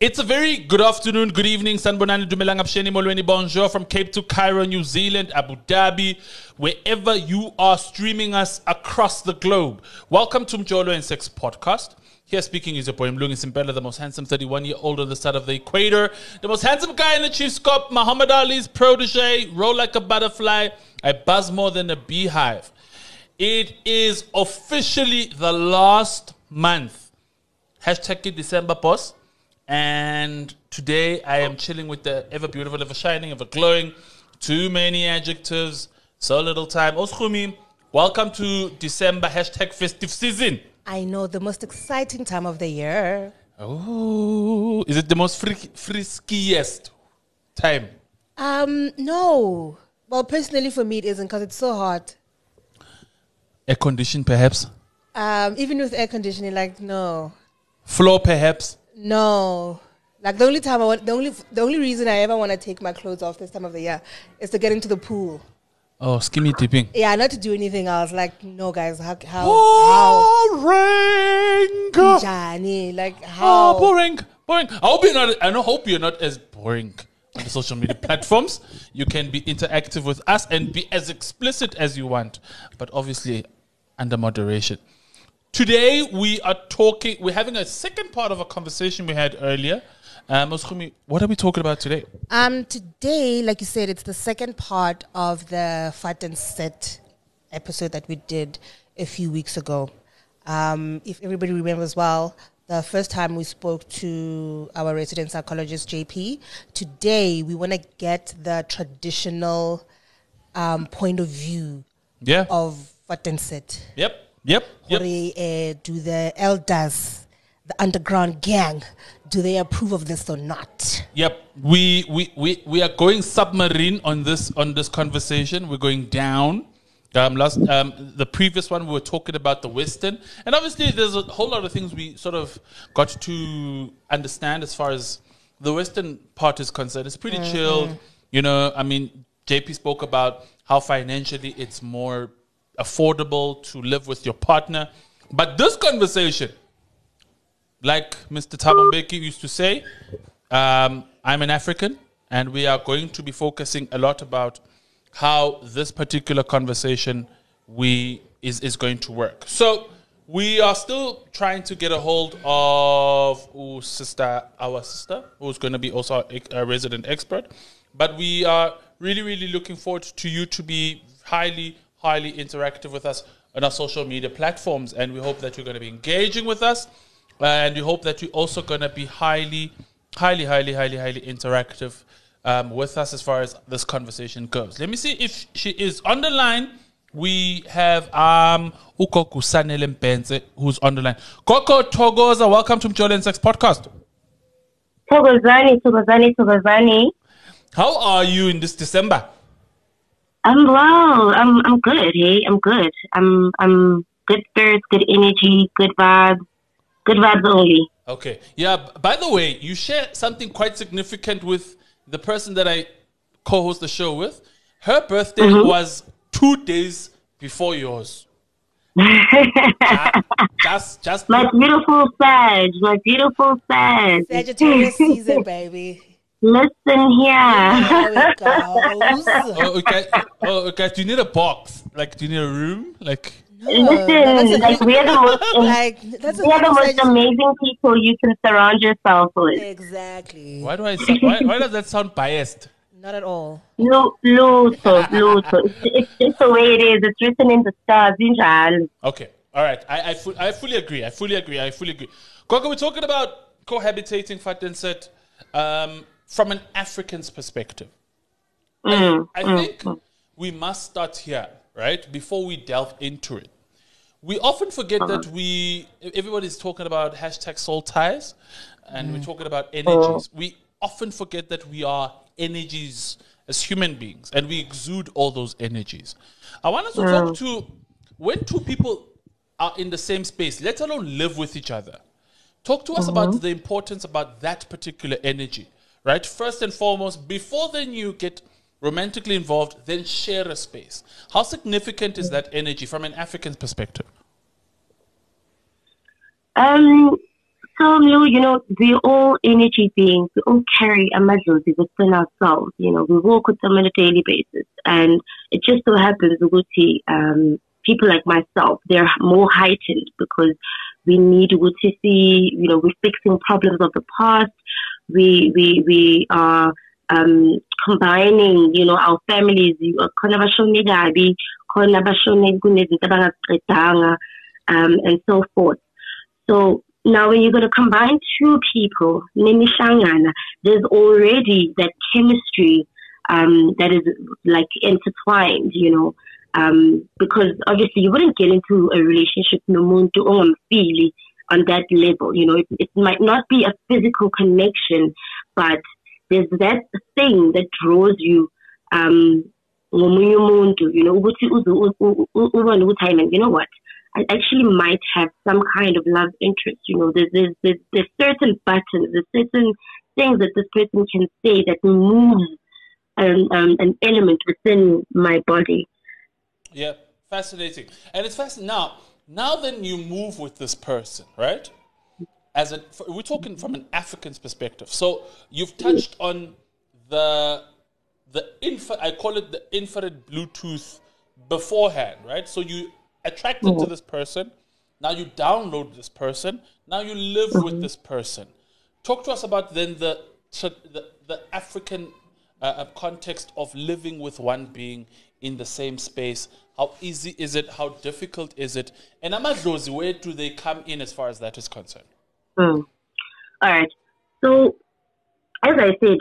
It's a very good afternoon, good evening, sanbonani, dumelanga, bsheni, molweni, bonjour, from Cape to Cairo, New Zealand, Abu Dhabi, wherever you are streaming us across the globe. Welcome to Mjolo and Sex Podcast. Here speaking is your boy Mlungiseni Mbela, the most handsome 31-year-old on the side of the equator, the most handsome guy in the Chiefs Cup, Muhammad Ali's protege, roll like a butterfly, I buzz more than a beehive. It is officially the last month. # December, boss. And today I am chilling with the ever beautiful, ever shining, ever glowing. Too many adjectives, so little time. Oshumi, welcome to December # festive season. I know, the most exciting time of the year. Oh, is it the most friskiest time? No. Well, personally for me it isn't because it's so hot. Air conditioning, perhaps? Even with air conditioning, like, no. Floor, perhaps? No, like the only time I want, the only reason I ever want to take my clothes off this time of the year is to get into the pool. Oh, skinny dipping. Yeah, not to do anything else. Like, no, guys, how boring. Johnny, like how boring. I hope you're not as boring on the social media platforms. You can be interactive with us and be as explicit as you want, but obviously under moderation. Today, we're having a second part of a conversation we had earlier. Oshumi, what are we talking about today? Today, like you said, it's the second part of the Vat en Sit episode that we did a few weeks ago. If everybody remembers well, the first time we spoke to our resident psychologist, JP. Today, we want to get the traditional point of view of Vat en Sit. Yep. Do the elders, the underground gang, do they approve of this or not? Yep. We are going submarine on this conversation. We're going down. The previous one we were talking about the Western, and obviously there's a whole lot of things we sort of got to understand as far as the Western part is concerned. It's pretty chilled, you know. I mean, JP spoke about how financially it's more affordable to live with your partner. But this conversation, like Mr. Thabo Mbeki used to say, I'm an African, and we are going to be focusing a lot about how this particular conversation is going to work. So we are still trying to get a hold of our sister, who's going to be also a resident expert. But we are really, really looking forward to you to be highly interactive with us on our social media platforms, and we hope that you're going to be engaging with us, and we hope that you're also going to be highly interactive with us as far as this conversation goes. Let me see if she is on the line. We have Ukoko Sanele Mpense, who's on the line. Koko Togoza, welcome to Mjolo and Sex Podcast. Togozani. How are you in this December? I'm well. I'm good. Hey, I'm good. I'm good spirits, good energy, good vibes only. Okay. Yeah. By the way, you share something quite significant with the person that I co-host the show with. Her birthday was 2 days before yours. just my beautiful Sag. Sagittarius season, baby. Listen here. There it goes. Oh, okay. Do you need a box? Like, do you need a room? Like, no, listen. Like, we are the most amazing people you can surround yourself with. Exactly. Why does that sound biased? Not at all. No. It's the way it is. It's written in the stars. Okay. All right. I fully agree. Koko, we're talking about cohabitating Vat en Sit from an African's perspective. I think we must start here, right? Before we delve into it. We often forget that everybody's talking about # soul ties, and we're talking about energies. We often forget that we are energies as human beings, and we exude all those energies. I want us to talk to when two people are in the same space, let alone live with each other. Talk to us about the importance about that particular energy, right? First and foremost, before then you get romantically involved, then share a space. How significant is that energy from an African perspective? so new, we're all energy beings. We all carry our madlozi within ourselves. We walk with them on a daily basis. And it just so happens, Uguti, people like myself, they're more heightened because we need Uguti see, we're fixing problems of the past. We are combining, our families. And so forth. So now when you're going to combine two people, there's already that chemistry that is like intertwined, because obviously you wouldn't get into a relationship on that level. It might not be a physical connection, but there's that thing that draws you what? I actually might have some kind of love interest. There's certain buttons, there's certain things that this person can say that moves an element within my body. Yeah, fascinating. And it's fascinating. Now then you move with this person, right? We're talking from an African's perspective. So you've touched on I call it the infrared Bluetooth beforehand, right? So you attracted to this person, now you download this person, now you live with this person. Talk to us about then the African context of living with one being in the same space. How easy is it? How difficult is it? And amadlozi, where do they come in as far as that is concerned? All right. So as I said,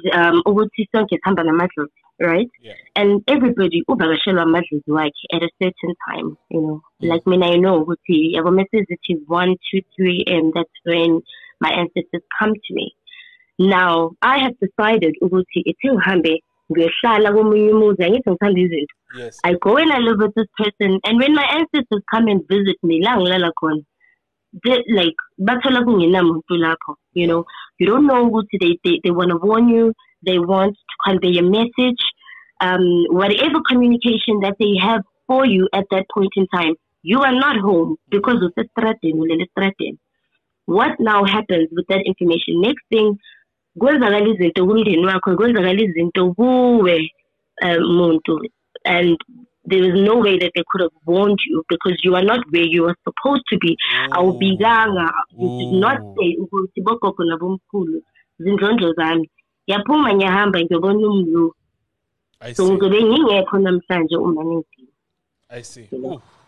right? Yeah. And everybody like at a certain time, Like when I know Uti, I have a message that is 1, 2, 3 AM, that's when my ancestors come to me. Now I have decided I go and I live with this person, and when my ancestors come and visit me, you don't know Uti, they wanna warn you. They want to convey a message. Whatever communication that they have for you at that point in time, you are not home because of the threatening. What now happens with that information? Next thing, and there is no way that they could have warned you because you are not where you are supposed to be. I see.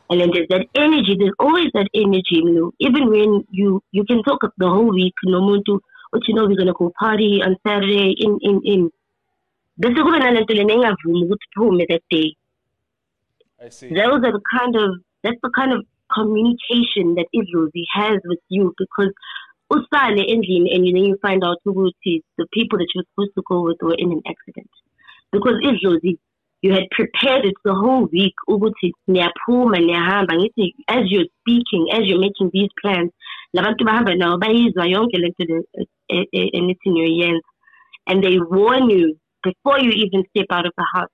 And then there's that energy. There's always that energy, even when you can talk the whole week, we're going to go party on Saturday, in. That day. I see. That's the kind of communication that Rosie has with you, because and then you find out who the people that you were supposed to go with were in an accident. Because you had prepared it the whole week, as you're speaking, as you're making these plans, and they warn you before you even step out of the house.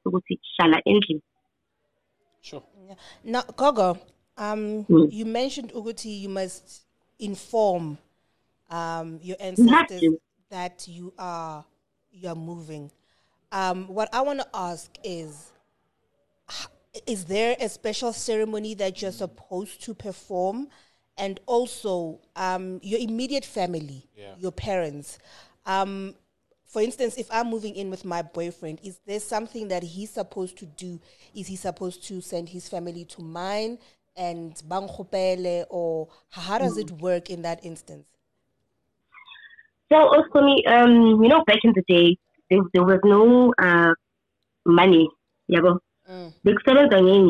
Sure. Now, Gogo, you mentioned Uguti, you must inform your ancestors that you are moving. What I want to ask is there a special ceremony that you're supposed to perform? And also your immediate family, your parents. For instance, if I'm moving in with my boyfriend, is there something that he's supposed to do? Is he supposed to send his family to mine and bangkhopele, or how does it work in that instance? So also, back in the day, there was no money. Every family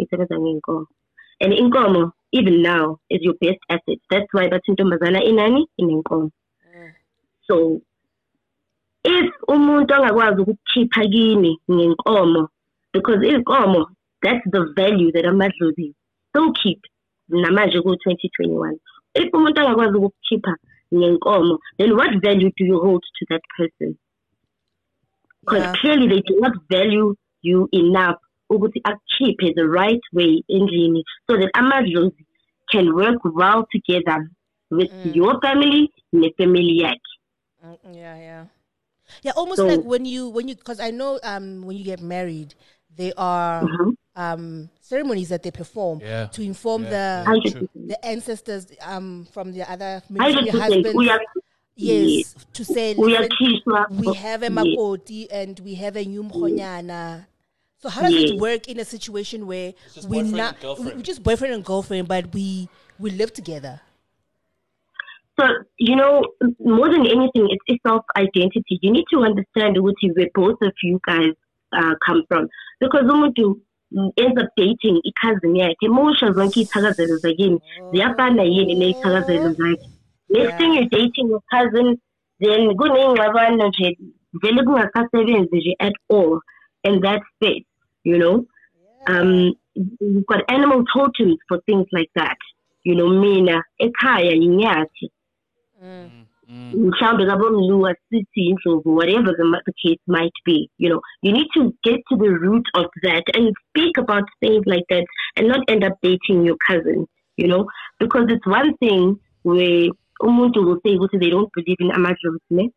is income. And income, even now, is your best asset. That's why inani in income. So if because income, that's the value that amadlozi still keep namanje go 2021. If umuntu angakwazi ukukhipha ngenkomo, then what value do you hold to that person? Because clearly they do not value you enough ukuthi akhiphe the right way endlini so that amadlozi can work well together with your family and the family yet. Yeah, almost so, like when you because I know when you get married, there are ceremonies that they perform to inform the ancestors from the other husband. Yes, to say we have a makoti and we have a new mkhonyana. So how does it work in a situation where we're just boyfriend and girlfriend, but we live together? So, you know, more than anything, it's self-identity. You need to understand where both of you guys come from. Because umuntu ends up dating ikhazini yakhe, emotions zonke ithakazeleza yini, ziyafana yini nezithakazeleza zakhe. Next thing you're dating your cousin, then kuneyingxabano nje vele kungakasebenzi nje at all in that space, you know. You've got animal totems for things like that. You know, mina ekhaya yinyathi. Whatever the case might be, you know, you need to get to the root of that and speak about things like that and not end up dating your cousin, you know, because it's one thing where umuntu will say they don't believe in amadlozi,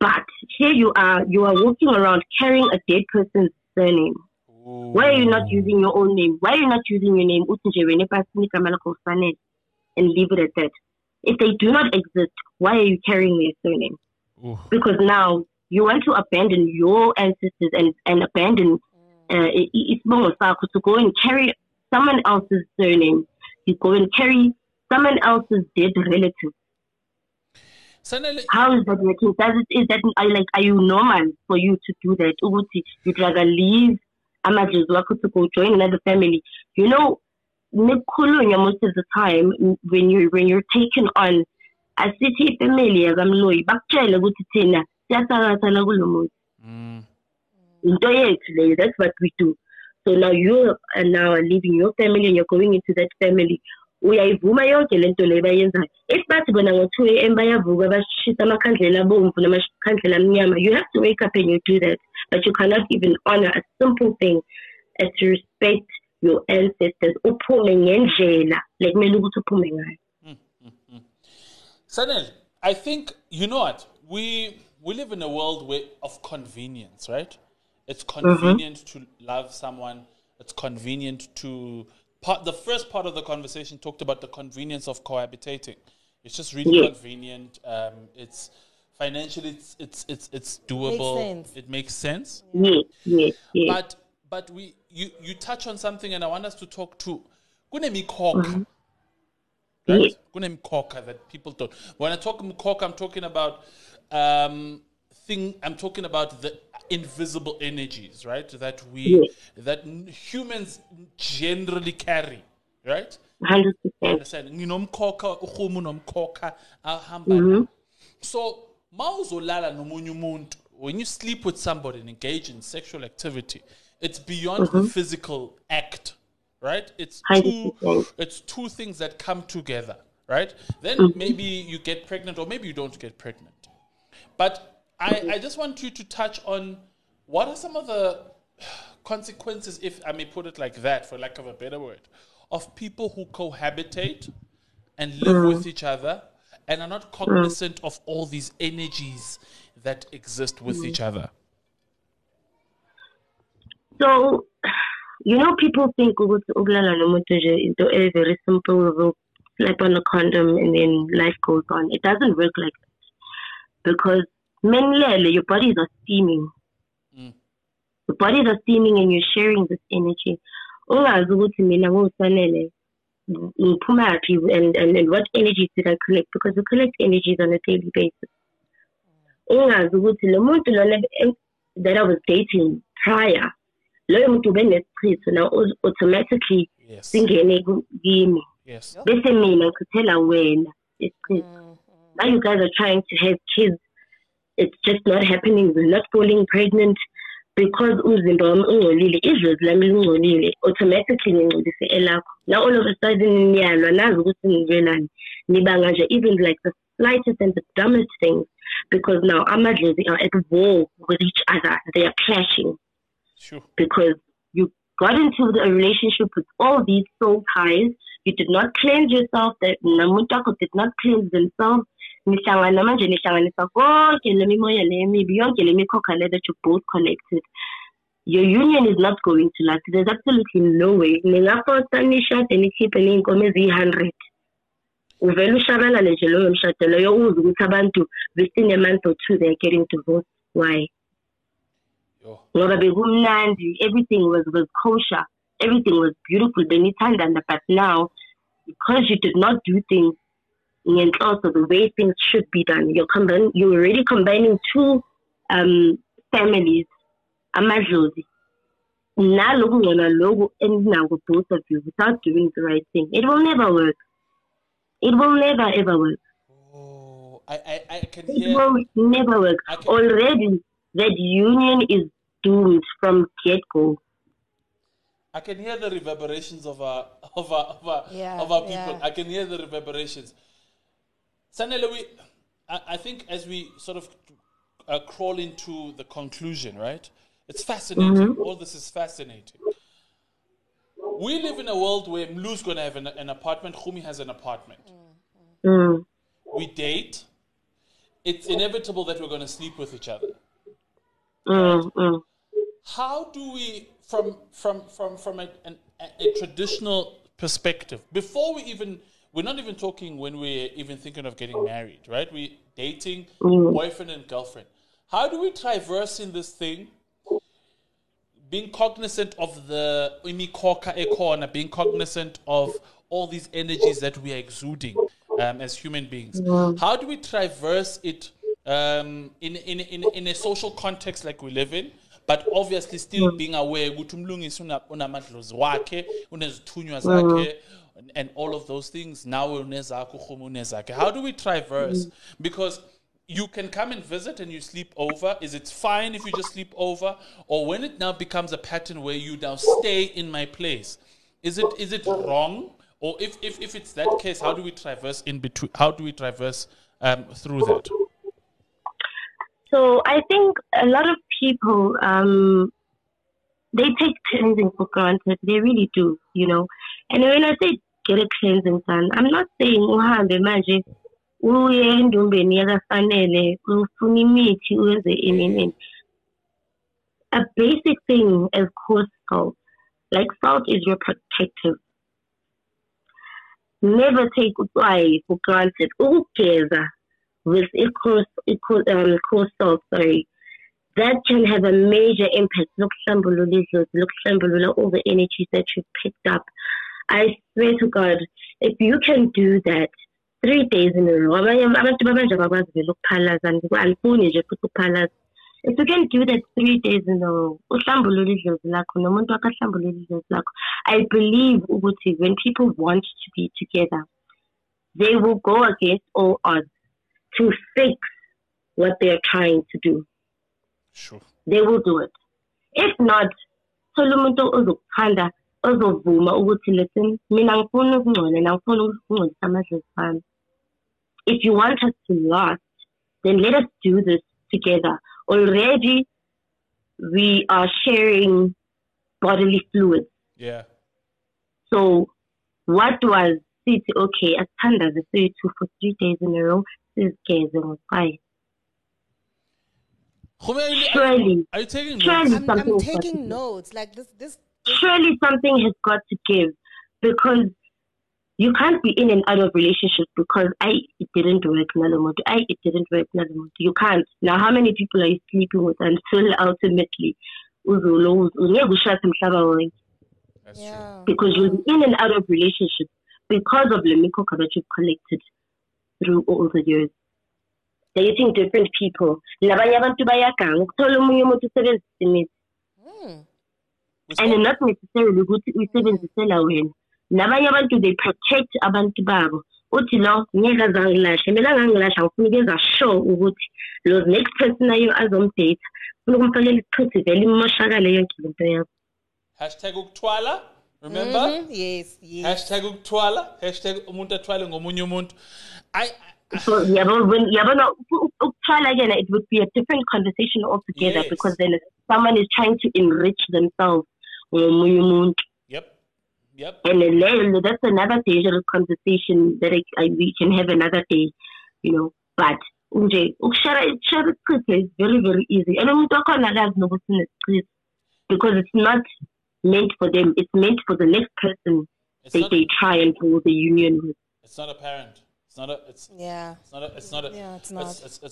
but here you are walking around carrying a dead person's surname. Why are you not using your own name? Why are you not using your name? And leave it at that. If they do not exist, why are you carrying their surname? Ooh. Because now you want to abandon your ancestors and abandon to go and carry someone else's surname. You go and carry someone else's dead relative. Sanele, how is that working? Are you normal for you to do that? You'd rather leave Amajizwaku to go join another family. You know, most of the time when you're taken on a city family as I'm loy back child tina, that's what we do. So now you are leaving your family and you're going into that family. You have to wake up and you do that. But you cannot even honor a simple thing as to respect your ancestors. Sanele, I think, you know what? We live in a world of convenience, right? It's convenient to love someone. It's convenient to... The first part of the conversation talked about the convenience of cohabitating. It's just really convenient. It's... Financially, it's doable. It makes sense. Yeah. But you touch on something, and I want us to talk to Kunemi Koka. Right? Kunemi Koka that people don't. When I talk Koka, I'm talking about I'm talking about the invisible energies, right? That that humans generally carry, right? 100%. So. When you sleep with somebody and engage in sexual activity, it's beyond the physical act, right? It's two things that come together, right? Then maybe you get pregnant or maybe you don't get pregnant. But I just want you to touch on what are some of the consequences, if I may put it like that, for lack of a better word, of people who cohabitate and live with each other and are not cognizant of all these energies that exist with each other. So, you know, people think it's very simple, we'll slap on a condom and then life goes on. It doesn't work like that. Because mainly your bodies are steaming. Your bodies are steaming and you're sharing this energy. And what energies did I collect? Because we collect energies on a daily basis. That I was dating prior, now automatically thinking, yes. Now you guys are trying to have kids. It's just not happening. We're not falling pregnant because automatically now all of a sudden even like the slightest and the dumbest things, because now Amadlozi are at war with each other. They are clashing because you got into a relationship with all these soul ties. You did not cleanse yourself. That Namutako did not cleanse themselves. That you're both connected. Your union is not going to last. There's absolutely no way. Within a month or two, they're getting divorced. Why? Oh. Everything was kosher. Everything was beautiful. But now, because you did not do things, and also the way things should be done, you're already combining two families. Amadlozi. Na logo na logo, and now both of you without doing the right thing. It will never work. It will never ever work. Oh, I can hear. It will never work. Already, that union is doomed from get-go. I can hear the reverberations of our people. Yeah. I can hear the reverberations. Sanele, I think as we sort of crawl into the conclusion, right? It's fascinating. Mm-hmm. All this is fascinating. We live in a world where Mlu's going to have an apartment. Khumi has an apartment. Mm-hmm. We date. It's inevitable that we're going to sleep with each other. Mm-hmm. How do we, from a traditional perspective, before we're not even talking when we're even thinking of getting married, right? We're dating, boyfriend and girlfriend. How do we traverse in this thing, being cognizant of the imikhokha ekhona, being cognizant of all these energies that we are exuding as human beings? How do we traverse it in a social context like we live in, but obviously still being aware and all of those things? How do we traverse? Because you can come and visit and you sleep over. Is it fine if you just sleep over? Or when it now becomes a pattern where you now stay in my place, is it wrong? Or if it's that case, how do we traverse in between? How do we traverse through that? So I think a lot of people, they take cleansing for granted. They really do, you know. And when I say get a cleansing done, I'm not saying magic. A basic thing is coarse salt. Like, salt is your protective. Never take it for granted. With coarse salt, that can have a major impact. Look, all the energies that you picked up. I swear to God, if you can do that 3 days in a row, if you can do that 3 days in a row, I believe when people want to be together, they will go against all odds to fix what they are trying to do. Sure. They will do it. If not, listen, if you want us to last, then let us do this together. Already, we are sharing bodily fluids. Yeah. So, what was it? Okay, I stand as a 32 for 3 days in a row. This case was fine. Surely, are you taking notes? I'm taking notes. Like this. Surely something has got to give, because you can't be in and out of relationships because it didn't work. You can't. Now, how many people are you sleeping with until ultimately because you're in and out of relationships because of the mikoko that you've collected through all the years. Dating different people. And they're not necessarily good. We say in the seller when they protect abantu babo. Utilo show the next person you as on date. #Uktwala, remember? Mm-hmm. Yes. #Uktwala. #Umuntu athwala ngomunye umuntu. So when uktwala again, it would be a different conversation altogether, because then someone is trying to enrich themselves. womunye umuntu. Yep. And that's another dangerous conversation that we can have another day, you know. But ukushara ichithe is very, very easy. And umuntu akhona nokuthi ichithe because it's not meant for them. It's meant for the next person they try and build the union with. It's not apparent. It's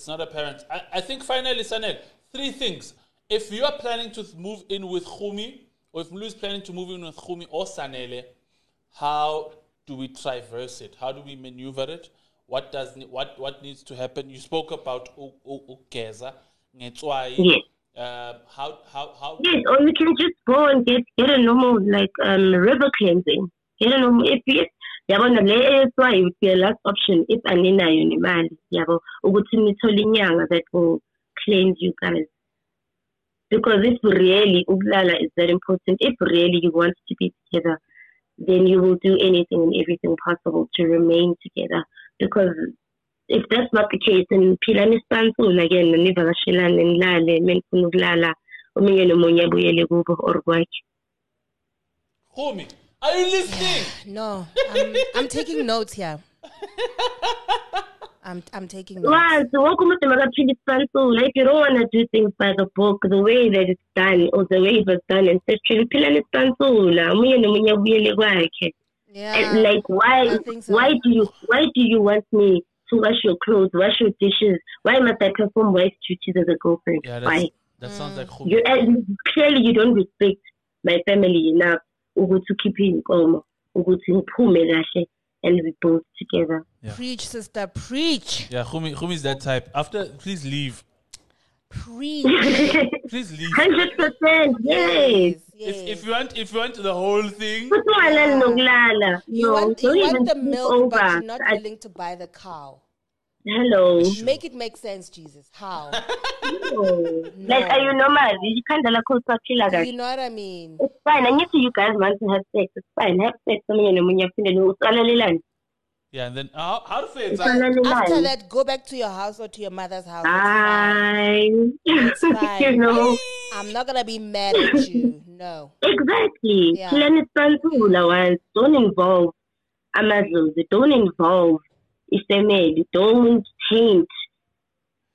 not apparent. I think finally, Sanele, three things. If you are planning to move in with Khumi, or if Mlu is planning to move in with Khumi or Sanele, how do we traverse it? How do we maneuver it? What needs to happen? You spoke about Ukeza. Yes. How? Yes, or we can just go and get a normal like river cleansing. Get a normal if it would be a last option if Anina Uniman Yabo Ugutimitolinga that will cleanse you guys. Because if really Uglala is that important, if really you want to be together, then you will do anything and everything possible to remain together. Because if that's not the case, then Pilanistan soon again, the Nivashilan and Lale, Menkunuglala, Ominganomonia Buyelegubo or Guach. Homie. Are you listening? No, I'm taking notes here. I'm taking notes. Well, so welcome to my previous council. Like, you don't want to do things by the book, the way that it's done, or the way it was done, and such a pillar council. And like, why do you want me to wash your clothes, wash your dishes? Why must I perform wife duties as a girlfriend? Yeah, why? That sounds like Khumi. Clearly, you don't respect my family enough. To keep in and we both together. Yeah. Preach, sister, preach. Yeah, Khumi is that type. After, please leave. Preach. Please leave. 100%. Yes. If you want the whole thing. You want the milk, but you're not willing to buy the cow. Hello. Make it make sense, Jesus. How? No. Like, are you normal? You can't do that. You know what I mean? It's fine. I need to you guys want to have sex. It's fine. Have sex. Yeah, and then how to say it? After that, go back to your house or to your mother's house. It's fine. You know. I'm not going to be mad at you. No. Exactly. Yeah. Don't involve Amazon. Don't involve. If they made, don't taint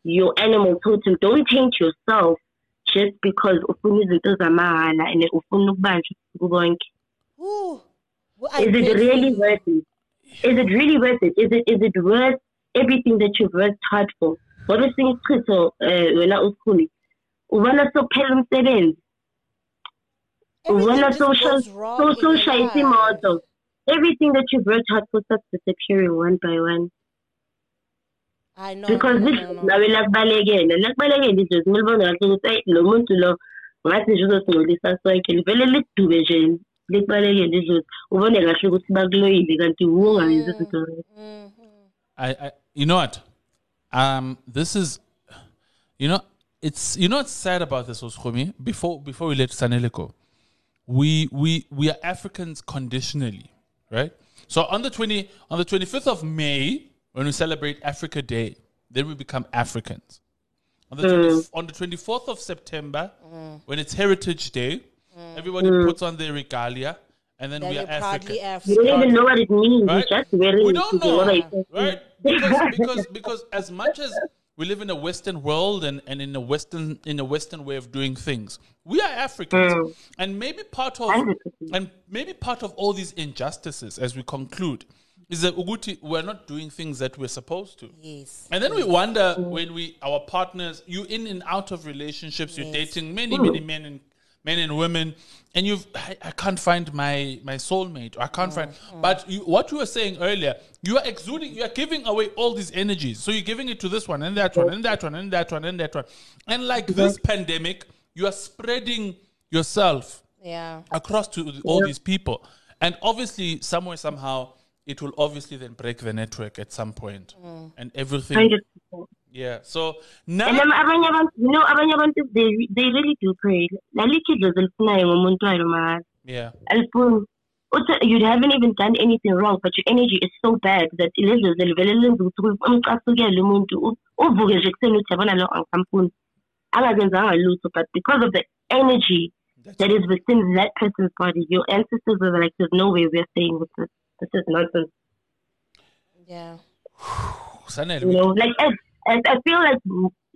your animal totem. Don't taint yourself just because Ufuni is a man and Ufunu Bank is going. Is it really worth it? Is it really worth it? Is it worth everything that you've worked hard for? What do you think, Krito, when I was schooling? When I saw Pelham 7, when I saw social model. Everything that you've worked hard for starts disappearing one by one. I know. Because this is now we lack again. Lack again is just Melbourne. I think it's no month to law. What is just no this as I can very little to vision. Lack again is just over the last week. Bagloy they can do wrong and this is. I you know what? This is, you know, it's, you know what's sad about this was Khumi. Before we let Sanele go, we are Africans conditionally. Right? So on the 25th of May, when we celebrate Africa Day, then we become Africans. On the 24th of September, when it's Heritage Day, everybody puts on their regalia, and then we are African. You don't even know what it means. Right? We don't know. Right? Because as much as we live in a Western world and in a Western way of doing things, we are Africans, and maybe part of all these injustices, as we conclude, is that Uguti, we're not doing things that we're supposed to. Yes. And then we wonder when our partners, you in and out of relationships, you're dating many men and women, and I can't find my soulmate, or I can't find. But what you were saying earlier, you are exuding, you are giving away all these energies. So you're giving it to this one, and that one, and that one, and that one, and that one. And like this pandemic, you are spreading yourself across to all these people. And obviously, somewhere, somehow, it will obviously then break the network at some point. And everything. 100%. Yeah, so now... And they really do pray. Yeah. You haven't even done anything wrong, but your energy is so bad that but because of the energy That is within that person's body. Your ancestors were like, there's no way we're staying with this. This is nonsense. Yeah. You know, like, I feel like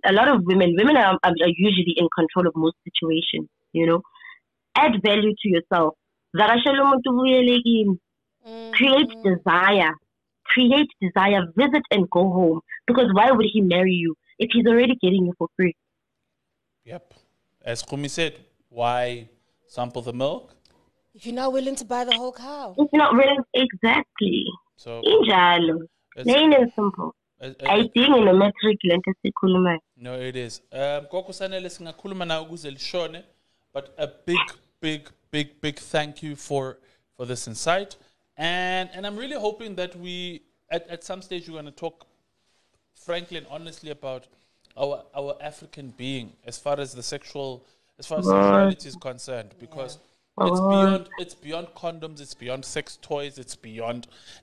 a lot of women are usually in control of most situations, you know. Add value to yourself. Create desire, visit and go home. Because why would he marry you if he's already getting you for free? Yep. As Kumi said, why sample the milk? If you're not willing to buy the whole cow. If you're not willing, exactly. So, plain and simple. I think in a metric length. No, it is. But a big thank you for this insight. And I'm really hoping that we, at some stage, we're going to talk frankly and honestly about our African being as far as sexuality is concerned, because it's beyond condoms, it's beyond sex toys,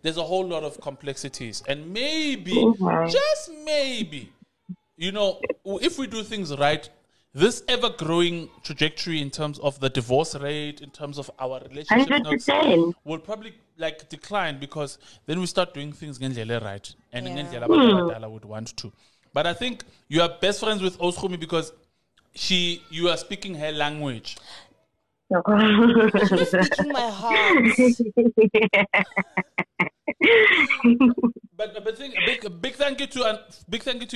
there's a whole lot of complexities. And maybe, just maybe, you know, if we do things right, this ever-growing trajectory in terms of the divorce rate, in terms of our relationship, will probably like decline, because then we start doing things right, and I would want to. But I think you are best friends with Oskumi because you are speaking her language. She's speaking my heart. But a big thank you to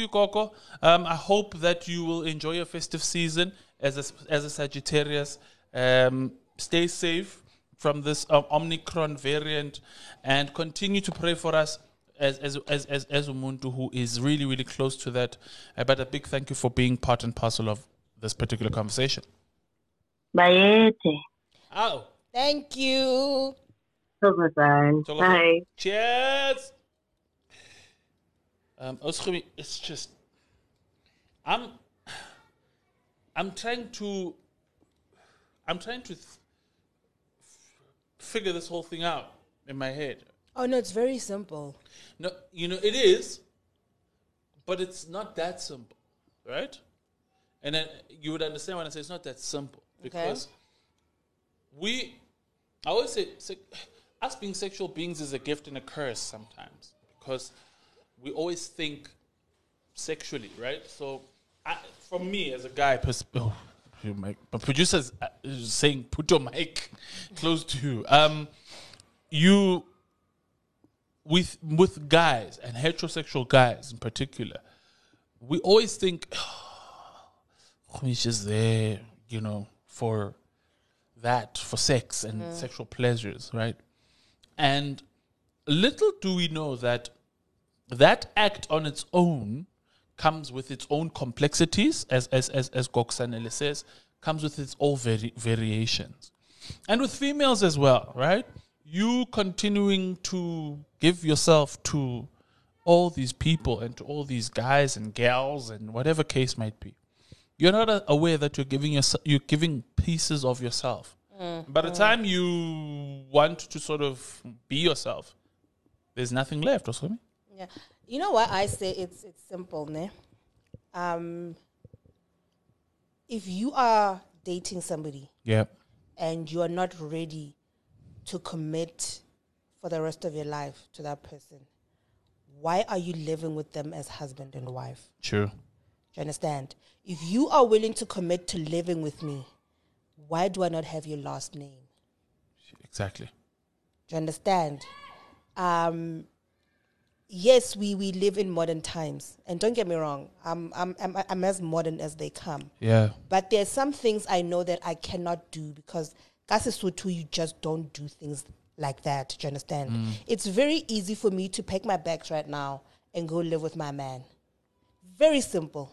you, Coco. I hope that you will enjoy your festive season as a Sagittarius. Stay safe from this Omicron variant, and continue to pray for us as umuntu who is really, really close to that. But a big thank you for being part and parcel of this particular conversation. Bye. Oh, thank you. Bye. Cheers. It's just I'm trying to figure this whole thing out in my head. Oh no, it's very simple. No, you know it is, but it's not that simple, right? And then you would understand when I say it's not that simple, because I always say us being sexual beings is a gift and a curse sometimes, because we always think sexually, right? So, from me as a guy, but producers saying put your mic close to you. You with guys and heterosexual guys in particular, we always think he's just there, you know, for sex and sexual pleasures, right? And little do we know that. That act on its own comes with its own complexities, as Goksanele says, comes with its own variations. And with females as well, right? You continuing to give yourself to all these people and to all these guys and gals and whatever case might be. You're not aware that you're giving pieces of yourself. Mm-hmm. By the time you want to sort of be yourself, there's nothing left or something. Yeah. You know why I say it's simple, ne? If you are dating somebody and you are not ready to commit for the rest of your life to that person, why are you living with them as husband and wife? True. Do you understand? If you are willing to commit to living with me, why do I not have your last name? Exactly. Do you understand? Yes, we live in modern times, and don't get me wrong, I'm as modern as they come. Yeah. But there are some things I know that I cannot do because Kasisotu, you just don't do things like that. Do you understand? Mm. It's very easy for me to pack my bags right now and go live with my man. Very simple.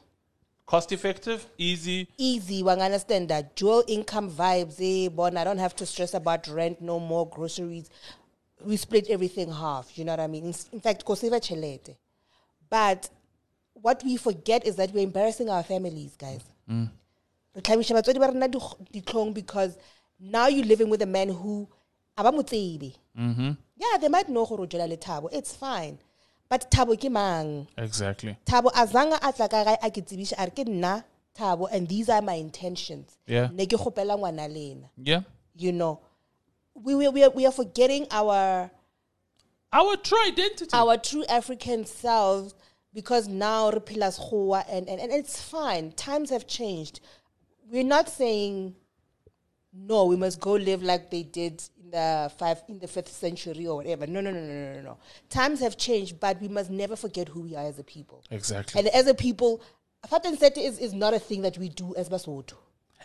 Cost effective, easy. Easy. One understand that dual income vibes, but I don't have to stress about rent no more, groceries. We split everything half, you know what I mean? In fact, kosiva chelete. But what we forget is that we're embarrassing our families, guys. Mm. Because now you're living with a man who... Mm-hmm. Yeah, they might know Thabo. It's fine. But Thabo ki mang. Exactly. Thabo azanga atlaka gai akitsibisha arke na Thabo, and these are my intentions. Yeah. Yeah. You know, we are forgetting our true identity, our true African selves, because now and it's fine. Times have changed. We're not saying no, we must go live like they did in the 5th century or whatever. No. Times have changed, but we must never forget who we are as a people. Exactly. And as a people, vat en sit is not a thing that we do as Basotho.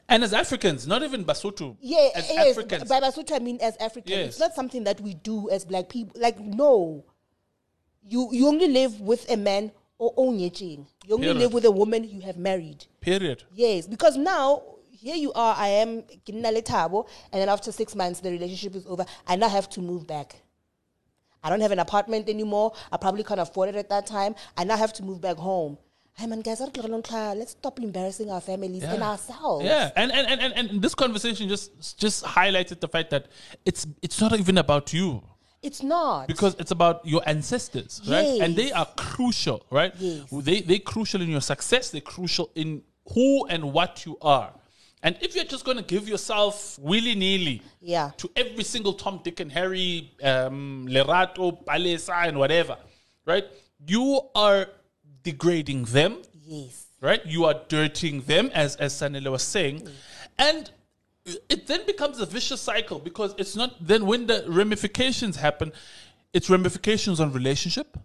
And as Africans, not even Basotho. Yeah, as Africans. By Basotho, I mean as Africans. Yes. It's not something that we do as black people. Like, no. You only live with a man or onyeching. You only live with a woman you have married. Period. Yes, because now, here you are, I am Kinale Thabo, and then after 6 months, the relationship is over. I now have to move back. I don't have an apartment anymore. I probably can't afford it at that time. I now have to move back home. Hey man, guys, let's stop embarrassing our families and ourselves. Yeah, and this conversation just highlighted the fact that it's not even about you. It's not. Because it's about your ancestors, yes, right? And they are crucial, right? Yes. They're crucial in your success. They're crucial in who and what you are. And if you're just going to give yourself willy-nilly to every single Tom, Dick, and Harry, Lerato, Palesa, and whatever, right? You are degrading them, yes, right? You are dirtying them, as Sanele was saying, and it then becomes a vicious cycle, because it's not then when the ramifications happen, it's ramifications on relationship,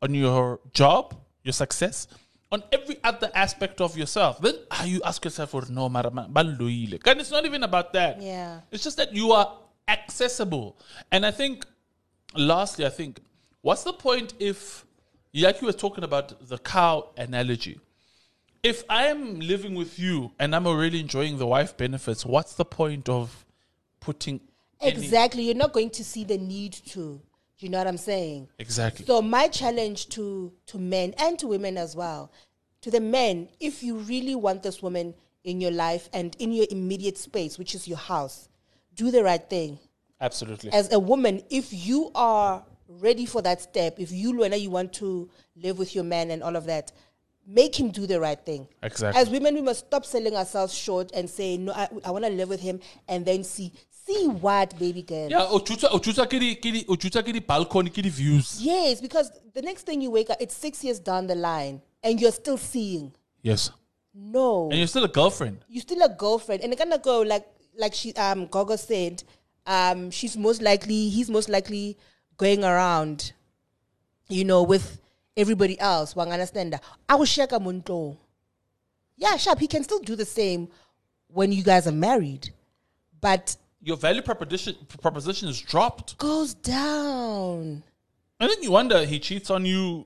on your job, your success, on every other aspect of yourself. Then you ask yourself, no, Marama, and it's not even about that. Yeah, it's just that you are accessible. And I think, lastly, what's the point if? Like you were talking about the cow analogy. If I am living with you and I'm already enjoying the wife benefits, what's the point of putting... Exactly. You're not going to see the need to. Do you know what I'm saying? Exactly. So my challenge to men and to women as well, to the men, if you really want this woman in your life and in your immediate space, which is your house, do the right thing. Absolutely. As a woman, if you are ready for that step, if you want to live with your man and all of that, make him do the right thing. Exactly. As women, we must stop selling ourselves short and say, no, I want to live with him, and then see what, baby girl. Yeah, balcony views. Yes, because the next thing you wake up, it's 6 years down the line, and you're still seeing. Yes. No. And you're still a girlfriend. And it's gonna go like she Gogo said, he's most likely going around, you know, with everybody else. One understand that. I will share Kamunto. Yeah, Sharp, he can still do the same when you guys are married. But your value proposition is dropped. Goes down. And then you wonder, he cheats on you.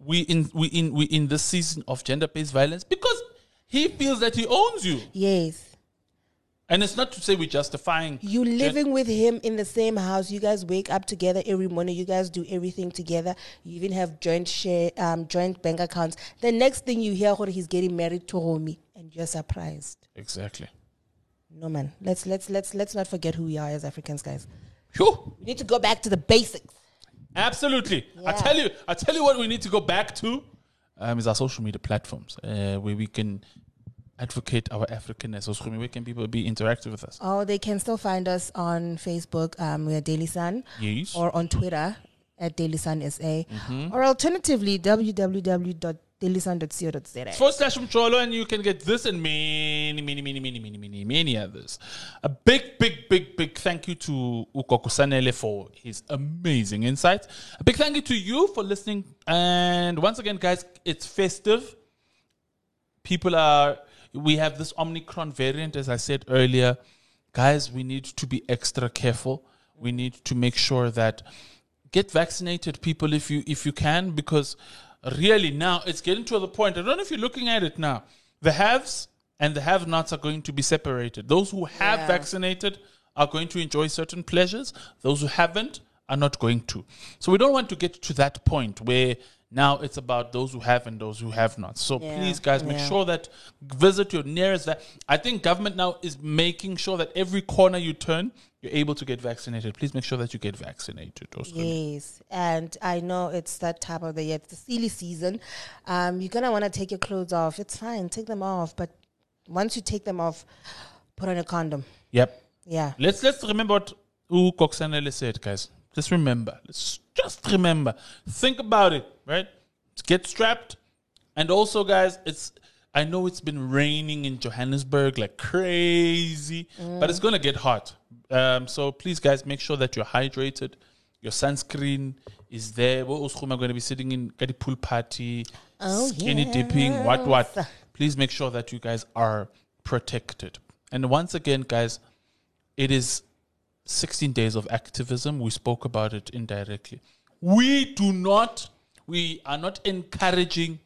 We in this season of gender-based violence, because he feels that he owns you. Yes. And it's not to say we're justifying. You living with him in the same house. You guys wake up together every morning. You guys do everything together. You even have joint bank accounts. The next thing you hear, he's getting married to Romy, and you're surprised. Exactly. No man, let's not forget who we are as Africans, guys. Sure. We need to go back to the basics. Absolutely. Yeah. I tell you what we need to go back to is our social media platforms where we can advocate our Africanness. So, where can people be interactive with us? Oh, they can still find us on Facebook. We are Daily Sun. Yes. Or on Twitter at Daily Sun SA. Mm-hmm. Or alternatively, www.dailysun.co.za. / Umjolo, and you can get this and many others. A big thank you to Ukoko Sanele for his amazing insights. A big thank you to you for listening. And once again, guys, it's festive. We have this Omicron variant, as I said earlier. Guys, we need to be extra careful. We need to make sure that get vaccinated, people, if you can, because really now it's getting to the point. I don't know if you're looking at it now. The haves and the have-nots are going to be separated. Those who have vaccinated are going to enjoy certain pleasures. Those who haven't are not going to. So we don't want to get to that point where now it's about those who have and those who have not. So please, guys, make sure that visit your nearest. I think government now is making sure that every corner you turn, you're able to get vaccinated. Please make sure that you get vaccinated. Also. Yes, and I know it's that time of the year. It's the silly season. You're going to want to take your clothes off. It's fine. Take them off, but Once you take them off, put on a condom. Yep. Yeah. Let's remember what Sanele said, guys. Just remember. Let's just remember. Think about it, right? Get strapped. And also, guys, I know it's been raining in Johannesburg like crazy, but it's going to get hot. So please, guys, make sure that you're hydrated. Your sunscreen is there. We're going to be sitting in a pool party, skinny dipping, what. Please make sure that you guys are protected. And once again, guys, it is 16 days of activism. We spoke about it indirectly. We are not encouraging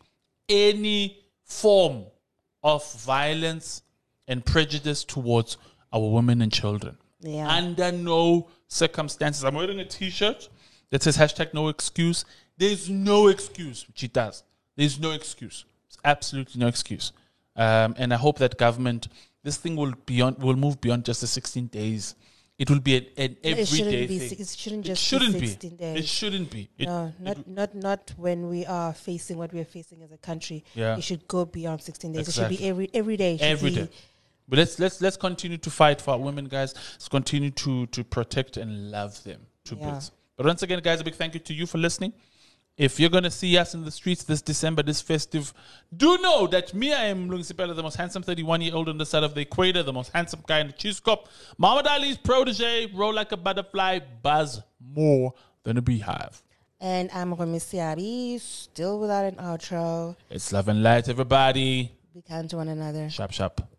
any form of violence and prejudice towards our women and children. Yeah. Under no circumstances. I'm wearing a T-shirt that says #NoExcuse. There's no excuse, which it does. There's no excuse. It's absolutely no excuse. And I hope that government, this thing will move beyond just the 16 days. It will be an everyday thing. It shouldn't be 16 days. It shouldn't be. No, not when we are facing what we are facing as a country. Yeah. It should go beyond 16 days. Exactly. It should be every day. Every day. But let's continue to fight for our women, guys. Let's continue to protect and love them to bits. But once again, guys, a big thank you to you for listening. If you're going to see us in the streets this December, this festive, do know that me, I am Mlungiseni Mbela, the most handsome 31-year-old on the side of the equator, the most handsome guy in the Chiefs Cup, Muhammad Ali's protege, roll like a butterfly, buzz more than a beehive. And I'm Romisiari, still without an outro. It's love and light, everybody. Be kind to one another. Shop, shop.